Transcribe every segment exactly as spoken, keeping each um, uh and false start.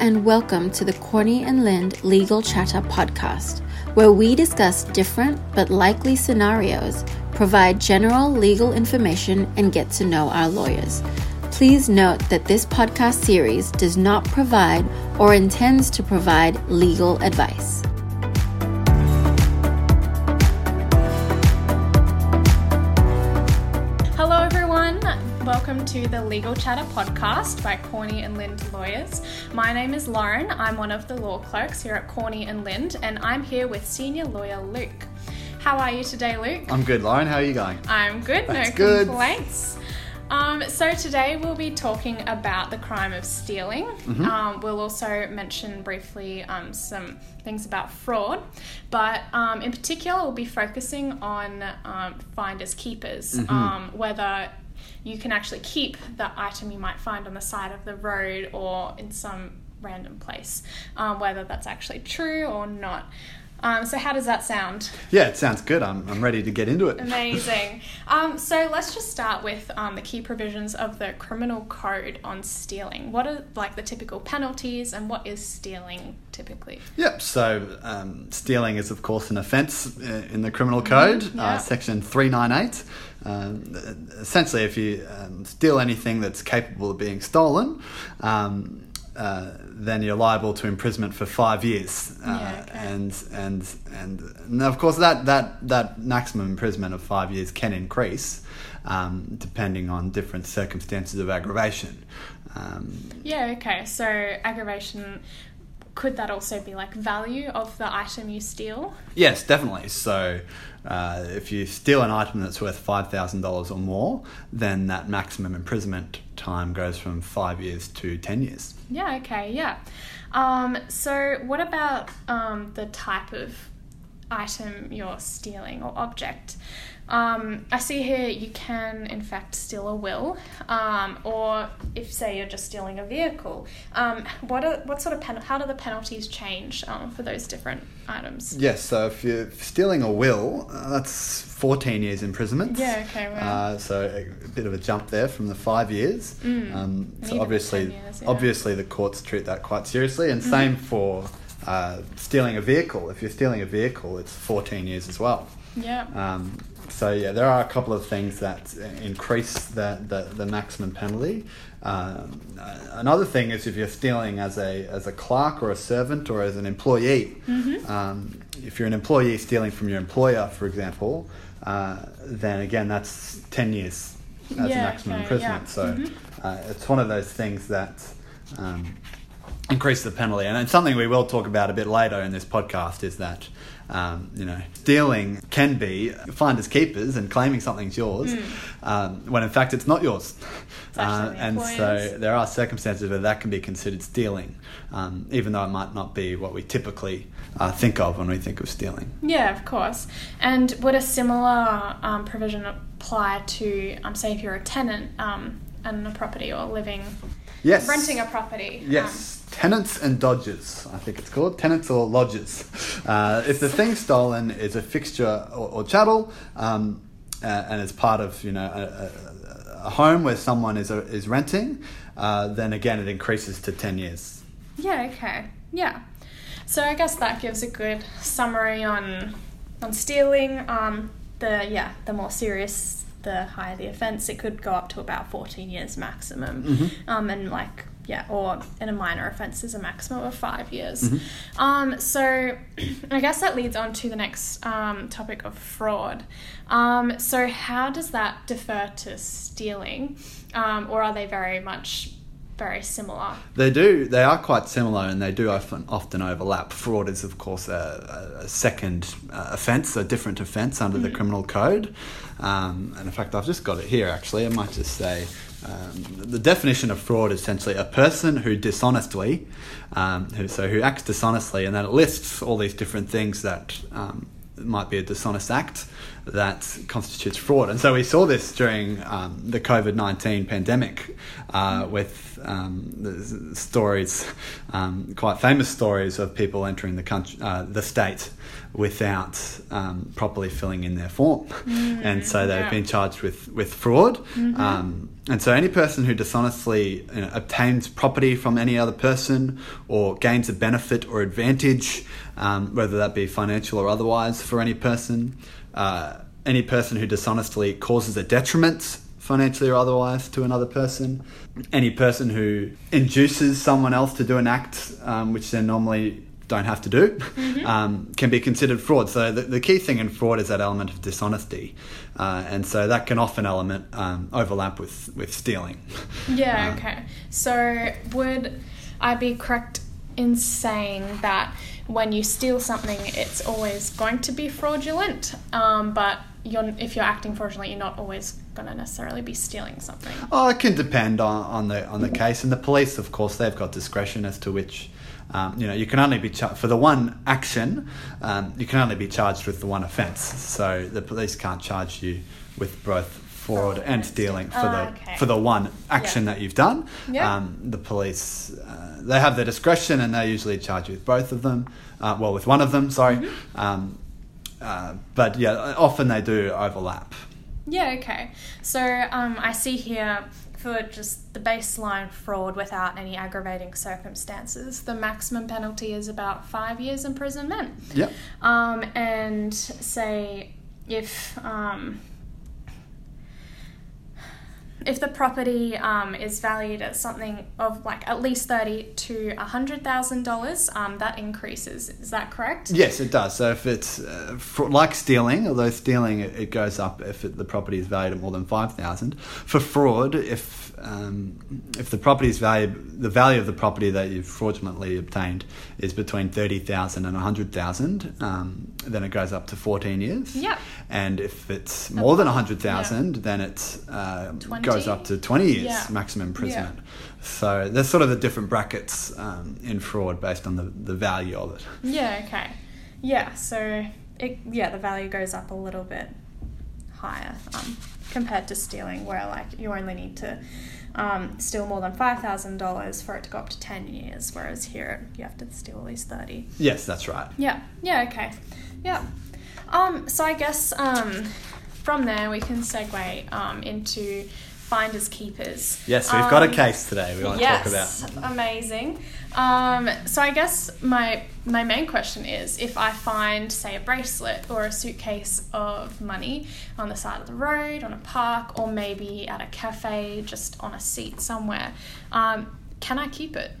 and welcome to the Corney and Lind Legal Chatter podcast, where we discuss different but likely scenarios, provide general legal information, and get to know our lawyers. Please note that this podcast series does not provide or intends to provide legal advice. Welcome to the Legal Chatter podcast by Corney and Lind Lawyers. My name is Lauren. I'm one of the law clerks here at Corney and Lind, and I'm here with senior lawyer Luke. How are you today, Luke? I'm good, Lauren. How are you going? I'm good. That's no good. complaints. Um, so today we'll be talking about the crime of stealing. Mm-hmm. Um, we'll also mention briefly um, some things about fraud, but um, in particular we'll be focusing on um, finders keepers, mm-hmm. um, whether you can actually keep the item you might find on the side of the road or in some random place, um, whether that's actually true or not. Um, so how does that sound? Yeah, it sounds good. I'm I'm ready to get into it. Amazing. Um, so let's just start with um, the key provisions of the criminal code on stealing. What are like the typical penalties and what is stealing typically? Yep. So um, stealing is, of course, an offence in the criminal code, mm-hmm. yeah. uh, section three ninety-eight. Um, essentially, if you um, steal anything that's capable of being stolen, um, Uh, then you're liable to imprisonment for five years, uh, yeah, okay. and and and now of course that, that that maximum imprisonment of five years can increase, um, depending on different circumstances of aggravation. Um, yeah. Okay. So aggravation. Could that also be like value of the item you steal? Yes, definitely. So uh, if you steal an item that's worth five thousand dollars or more, then that maximum imprisonment time goes from five years to ten years. Yeah, okay, yeah. Um, so what about um, the type of item you're stealing or object? Um, I see here you can, in fact, steal a will, um, or if, say, you're just stealing a vehicle, um, what are, what sort of pen- how do the penalties change um, for those different items? Yes, so if you're stealing a will, uh, that's fourteen years imprisonment. Yeah, okay, wow. Uh, so a bit of a jump there from the five years. Mm. Um, so obviously, years, yeah. obviously the courts treat that quite seriously, and mm. same for uh, stealing a vehicle. If you're stealing a vehicle, it's fourteen years as well. Yeah. Um, so yeah, there are a couple of things that increase the, the, the maximum penalty. Um, another thing is if you're stealing as a as a clerk or a servant or as an employee. Mm-hmm. Um, if you're an employee stealing from your employer, for example, uh, then again that's ten years as yeah, a maximum okay, imprisonment. Yeah. So mm-hmm. uh, it's one of those things that um, increase the penalty, and it's something we will talk about a bit later in this podcast. Is that Um, you know, stealing can be finders keepers and claiming something's yours mm. um, when in fact it's not yours. It's uh, and so there are circumstances where that can be considered stealing, um, even though it might not be what we typically uh, think of when we think of stealing. Yeah, of course. And would a similar um, provision apply to, um, say, if you're a tenant um, and a property or living, yes. renting a property? Yes. Um, Tenants and dodgers, I think it's called. Tenants or lodgers. Uh, if the thing stolen is a fixture or, or chattel, um, uh, and it's part of you know a, a, a home where someone is uh, is renting, uh, then again it increases to ten years. Yeah. Okay. Yeah. So I guess that gives a good summary on on stealing. Um, the yeah, the more serious, the higher the offence. It could go up to about fourteen years maximum. Mm-hmm. Um, and like. Yeah, or in a minor offence is a maximum of five years. Mm-hmm. Um, so I guess that leads on to the next um, topic of fraud. Um, so how does that differ to stealing? Um, or are they very much... very similar? They do. They are quite similar and they do often often overlap. Fraud is, of course, a, a second uh, offence, a different offence under mm. the criminal code. Um, and in fact, I've just got it here, actually. I might just say um, the definition of fraud is essentially a person who dishonestly, um, who, so who acts dishonestly, and then it lists all these different things that um, might be a dishonest act. that constitutes fraud. And so we saw this during um, the COVID nineteen pandemic uh, with um, the stories, um, quite famous stories of people entering the country, uh, the state without um, properly filling in their form. Mm, and so they've yeah. been charged with, with fraud. Mm-hmm. Um, and so any person who dishonestly you know, obtains property from any other person or gains a benefit or advantage, um, whether that be financial or otherwise, for any person, uh, any person who dishonestly causes a detriment financially or otherwise to another person, any person who induces someone else to do an act um, which they're normally don't have to do, mm-hmm. um, can be considered fraud. So the, the key thing in fraud is that element of dishonesty. Uh, and so that can often element um, overlap with, with stealing. Yeah, um, okay. So would I be correct in saying that when you steal something, it's always going to be fraudulent, um, but you're, if you're acting fraudulently, you're not always going to necessarily be stealing something? Oh, it can depend on, on the on the case. And the police, of course, they've got discretion as to which... Um, you know, you can only be charged for the one action. Um, you can only be charged with the one offence. So the police can't charge you with both fraud and stealing for oh, the okay. for the one action yeah. that you've done. Yeah. Um, the police uh, they have their discretion, and they usually charge you with both of them. Uh, well, with one of them, sorry. Mm-hmm. Um, uh, but yeah, often they do overlap. Yeah. Okay. So um, I see here, for just the baseline fraud without any aggravating circumstances, the maximum penalty is about five years imprisonment. Yep. Um, and say if um, if the property um, is valued at something of like at least thirty to a hundred thousand dollars, um, that increases. Is that correct? Yes, it does. So if it's uh, for, like stealing, although stealing it, it goes up if it, the property is valued at more than five thousand. For fraud, if um, if the property is valued, the value of the property that you've fraudulently obtained is between thirty thousand and a hundred thousand, um, then it goes up to fourteen years. Yeah. And if it's more than a hundred thousand, yeah. then it's uh, goes up to twenty years yeah. maximum imprisonment. Yeah. So there's sort of the different brackets um, in fraud based on the, the value of it. Yeah, okay. Yeah, so it, yeah, the value goes up a little bit higher um, compared to stealing, where like you only need to um, steal more than five thousand dollars for it to go up to ten years, whereas here you have to steal at least thirty. Yes, that's right. Yeah, yeah, okay. Yeah. Um, so I guess um, from there we can segue um, into... finders keepers. Yes, we've um, got a case today we want yes, to talk about. Amazing. Um, so I guess my my main question is, if I find, say, a bracelet or a suitcase of money on the side of the road, on a park, or maybe at a cafe, just on a seat somewhere, um, can I keep it?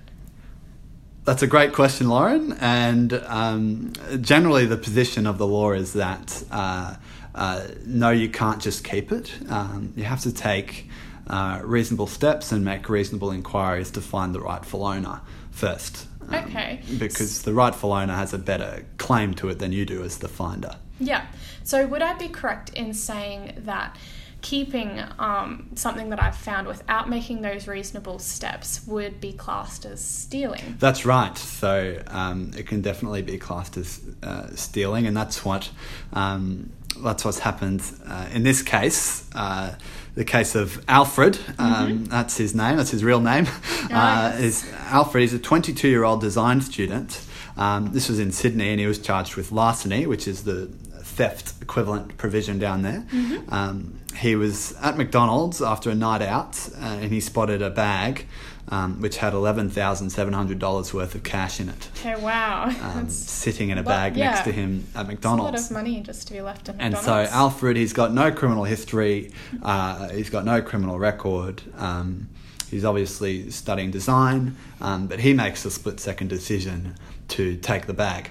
That's a great question, Lauren. And um, generally, the position of the law is that uh, uh, no, you can't just keep it. Um, you have to take uh, reasonable steps and make reasonable inquiries to find the rightful owner first. Um, okay. Because the rightful owner has a better claim to it than you do as the finder. Yeah. So would I be correct in saying that keeping um, something that I've found without making those reasonable steps would be classed as stealing? That's right. So um, it can definitely be classed as uh, stealing, and that's what um, that's what's happened uh, in this case. Uh, the case of Alfred, um, mm-hmm. that's his name. That's his real name. Nice. Uh, is Alfred. He's a twenty-two-year-old design student. Um, this was in Sydney, and he was charged with larceny, which is the theft equivalent provision down there. Mm-hmm. Um, he was at McDonald's after a night out uh, and he spotted a bag um, which had eleven thousand seven hundred dollars worth of cash in it. Okay, wow. Um, sitting in a bag well, yeah. next to him at McDonald's. That's a lot of money just to be left at McDonald's. And so Alfred, he's got no criminal history, uh, he's got no criminal record. Um, he's obviously studying design, um, but he makes a split-second decision to take the bag.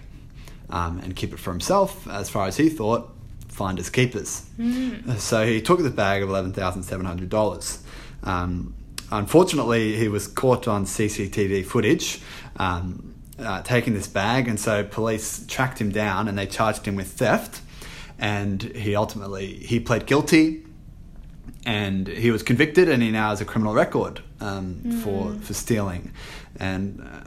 Um, and keep it for himself, as far as he thought, finders keepers. Mm. So he took the bag of eleven thousand seven hundred dollars. Um, unfortunately, he was caught on C C T V footage um, uh, taking this bag, and so police tracked him down and they charged him with theft. And he ultimately, he pled guilty and he was convicted, and he now has a criminal record um, mm. for, for stealing. And... Uh,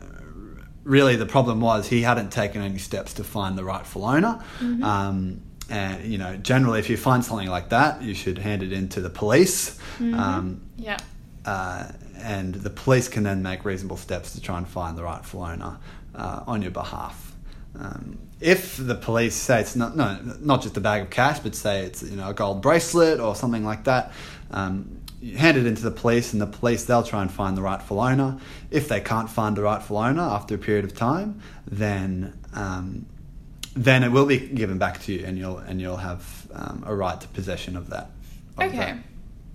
Really, the problem was he hadn't taken any steps to find the rightful owner. Mm-hmm. Um, And, you know, generally, if you find something like that, you should hand it in to the police. Mm-hmm. Um, yeah. Uh, and the police can then make reasonable steps to try and find the rightful owner uh, on your behalf. Um, if the police say it's not no, not just a bag of cash, but say it's, you know, a gold bracelet or something like that, um, you hand it into the police, and the police, they'll try and find the rightful owner. If they can't find the rightful owner after a period of time, then um, then it will be given back to you, and you'll and you'll have um, a right to possession of that, of okay. that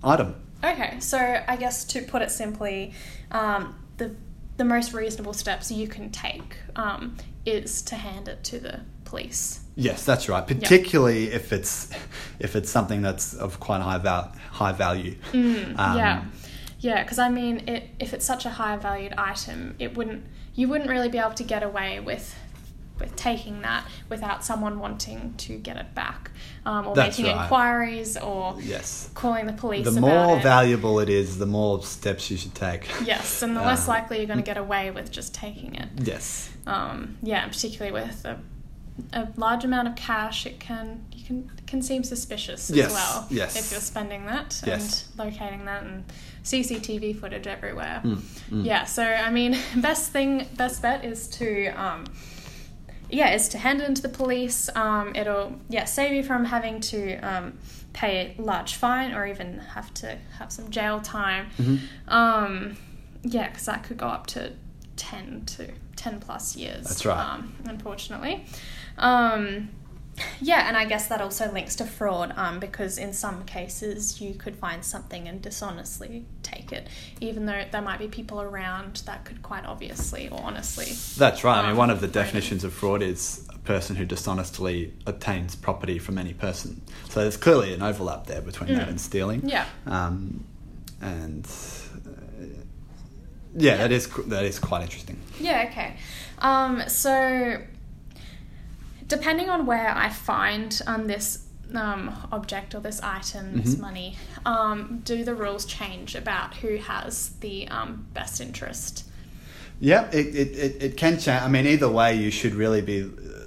item. Okay, so I guess to put it simply, um, the the most reasonable steps you can take um, is to hand it to the police. Yes, that's right. Particularly yep. if it's if it's something that's of quite high val- high value. Mm, um, yeah, yeah. Because I mean, it, if it's such a high valued item, it wouldn't you wouldn't really be able to get away with. with taking that without someone wanting to get it back um, or That's making right. inquiries or yes. calling the police the about it. The more valuable it is, the more steps you should take. Yes, and the um, less likely you're going to get away with just taking it. Yes. Um, yeah, and particularly with a, a large amount of cash, it can you can can seem suspicious as yes. well yes. if you're spending that yes. and locating that and C C T V footage everywhere. Mm, mm. Yeah, so, I mean, best thing, best bet is to... Um, Yeah, is to hand it into the police. Um, it'll yeah save you from having to um, pay a large fine or even have to have some jail time. Mm-hmm. Um, yeah, because that could go up to ten to ten plus years. That's right. Um, unfortunately, um, yeah, and I guess that also links to fraud um, because in some cases you could find something and dishonestly take it, even though there might be people around that could quite obviously or honestly. That's right. Um, I mean, one of the definitions of fraud is a person who dishonestly obtains property from any person. So there's clearly an overlap there between mm. that and stealing. Yeah. Um, and uh, yeah, yeah, that is that is quite interesting. Yeah. Okay. Um. So. Depending on where I find um, this um, object or this item, mm-hmm. this money, um, do the rules change about who has the um, best interest? Yeah, it, it, it can change. I mean, either way, you should really be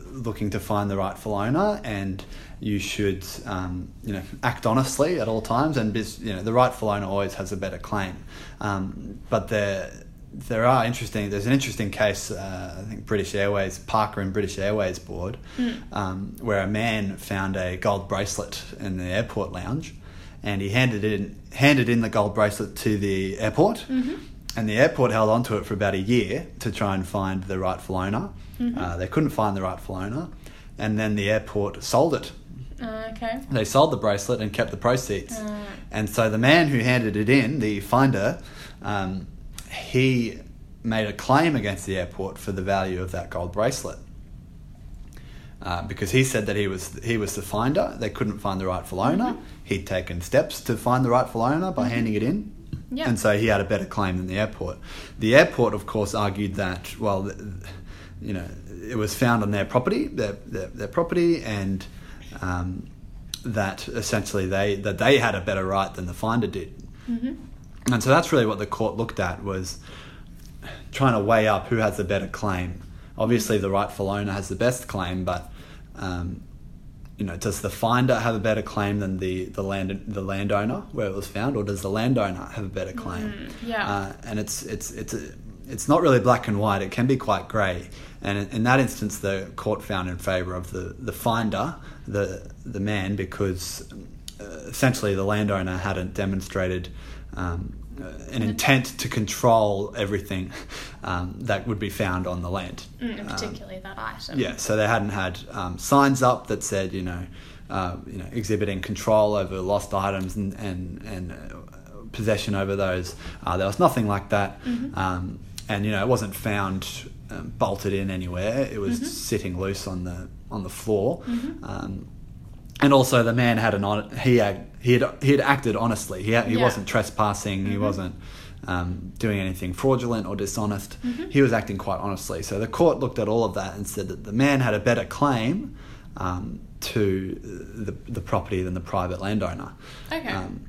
looking to find the rightful owner, and you should um, you know, act honestly at all times. And you know, the rightful owner always has a better claim. Um, but the... There are interesting. There's an interesting case. Uh, I think British Airways, Parker and British Airways Board, mm. um, where a man found a gold bracelet in the airport lounge, and he handed in handed in the gold bracelet to the airport, mm-hmm. and the airport held onto it for about a year to try and find the rightful owner. Mm-hmm. Uh, they couldn't find the rightful owner, and then the airport sold it. Uh, okay. They sold the bracelet and kept the proceeds, uh. and so the man who handed it in, the finder. Um, He made a claim against the airport for the value of that gold bracelet uh, because he said that he was he was the finder. They couldn't find the rightful owner. Mm-hmm. He'd taken steps to find the rightful owner by mm-hmm. handing it in, yep. and so he had a better claim than the airport. The airport, of course, argued that well, you know, it was found on their property, their their, their property, and um, that essentially they that they had a better right than the finder did. Mm-hmm. And so that's really what the court looked at, was trying to weigh up who has the better claim. Obviously, the rightful owner has the best claim, but um, you know, does the finder have a better claim than the the land the landowner where it was found, or does the landowner have a better claim? Mm, yeah. Uh, and it's it's it's it's not really black and white. It can be quite grey. And in that instance, the court found in favour of the the finder, the the man, because uh, essentially the landowner hadn't demonstrated. Um, an intent to control everything um, that would be found on the land. Mm, particularly um, that item. Yeah, so they hadn't had um, signs up that said, you know, uh, you know, exhibiting control over lost items and, and, and uh, possession over those. Uh, there was nothing like that. Mm-hmm. Um, and, you know, it wasn't found um, bolted in anywhere. It was mm-hmm. sitting loose on the on the floor. Mm-hmm. Um, and also the man had an on- he had He had he had acted honestly. He had, he yeah. wasn't trespassing. Mm-hmm. He wasn't um, doing anything fraudulent or dishonest. Mm-hmm. He was acting quite honestly. So the court looked at all of that and said that the man had a better claim um, to the the property than the private landowner. Okay. Um,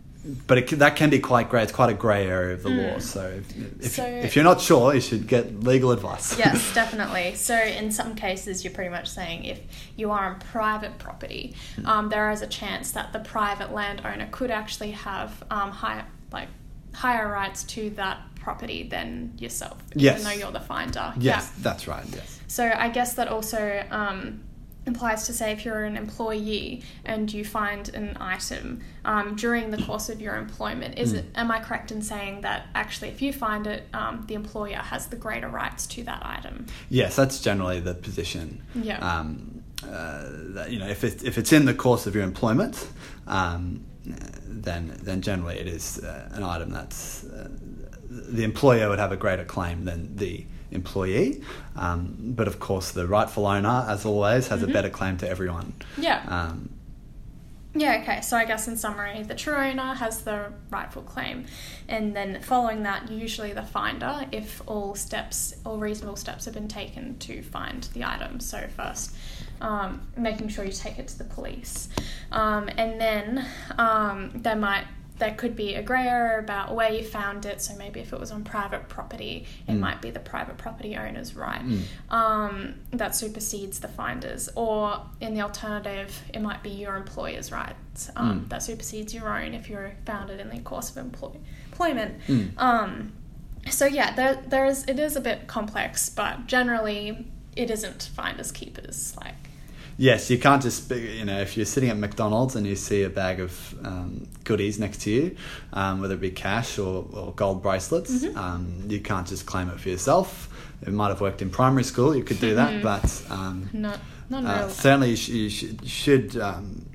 but it, that can be quite grey. It's quite a grey area of the mm. law. So if, so if you're not sure, you should get legal advice. Yes, definitely. So in some cases, you're pretty much saying if you are on private property, um, there is a chance that the private landowner could actually have um, higher, like higher rights to that property than yourself, yes. even though you're the finder. Yes, yeah. that's right. Yes. So I guess that also um, implies to say if you're an employee and you find an item um, during the course of your employment, is mm. it? Am I correct in saying that actually if you find it, um, the employer has the greater rights to that item? Yes, that's generally the position. Yeah. Um, uh, that, you know, if it, if it's in the course of your employment, um, then then generally it is uh, an item that's uh, the employer would have a greater claim than the employee, um, but of course the rightful owner, as always, has mm-hmm. a better claim to everyone. Yeah. Um, yeah, okay, so I guess in summary, the true owner has the rightful claim, and then following that, usually the finder, if all steps, all reasonable steps have been taken to find the item. So first, um, making sure you take it to the police. Um, and then um, there might There could be a grey area about where you found it. So maybe if it was on private property, it mm. might be the private property owner's right. Mm. Um, that supersedes the finder's. Or in the alternative, it might be your employer's right. Um, mm. That supersedes your own if you're found it in the course of employ- employment. Mm. Um, so yeah, there, there is. It is a bit complex, but generally it isn't finders keepers. Like. Yes, you can't just, you know, if you're sitting at McDonald's and you see a bag of um, goodies next to you, um, whether it be cash or, or gold bracelets, mm-hmm. um, you can't just claim it for yourself. It might have worked in primary school, you could do that, mm-hmm. but um, not, not uh, really. Certainly you, sh- you sh- should um,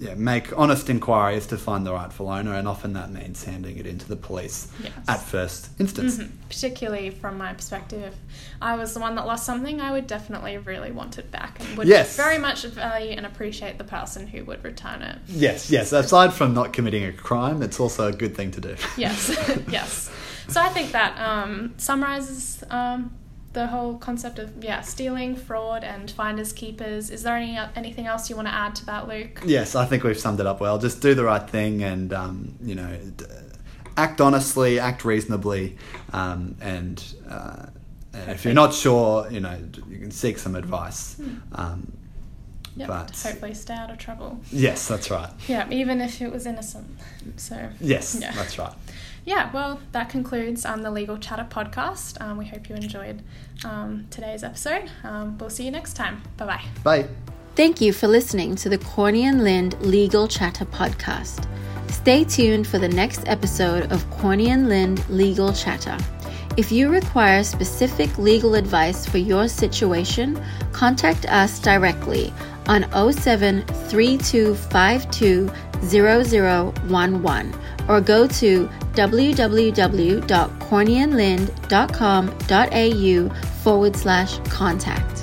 yeah, make honest inquiries to find the rightful owner, and often that means handing it into the police yes. at first instance. Mm-hmm. Particularly from my perspective, if I was the one that lost something, I would definitely really want it back and would yes. very much value and appreciate the person who would return it. Yes, yes. Aside from not committing a crime, it's also a good thing to do. Yes, yes. So I think that um, summarises um, the whole concept of yeah stealing, fraud, and finders keepers. Is there any anything else you want to add to that, Luke? Yes, I think we've summed it up well. Just do the right thing, and um, you know, d- act honestly, act reasonably, um, and uh, if you're not sure, you know, you can seek some advice. Mm. Um, Yep, but hopefully stay out of trouble. Yes, that's right. Yeah, even if it was innocent. So yes, yeah. that's right. Yeah, well, that concludes um, the Legal Chatter podcast. Um, we hope you enjoyed um, today's episode. Um, we'll see you next time. Bye-bye. Bye. Thank you for listening to the Corney and Lind Legal Chatter podcast. Stay tuned for the next episode of Corney and Lind Legal Chatter. If you require specific legal advice for your situation, contact us directly on oh seven three two five two zero zero one one or go to w w w dot corney and lind dot com dot a u forward slash contact.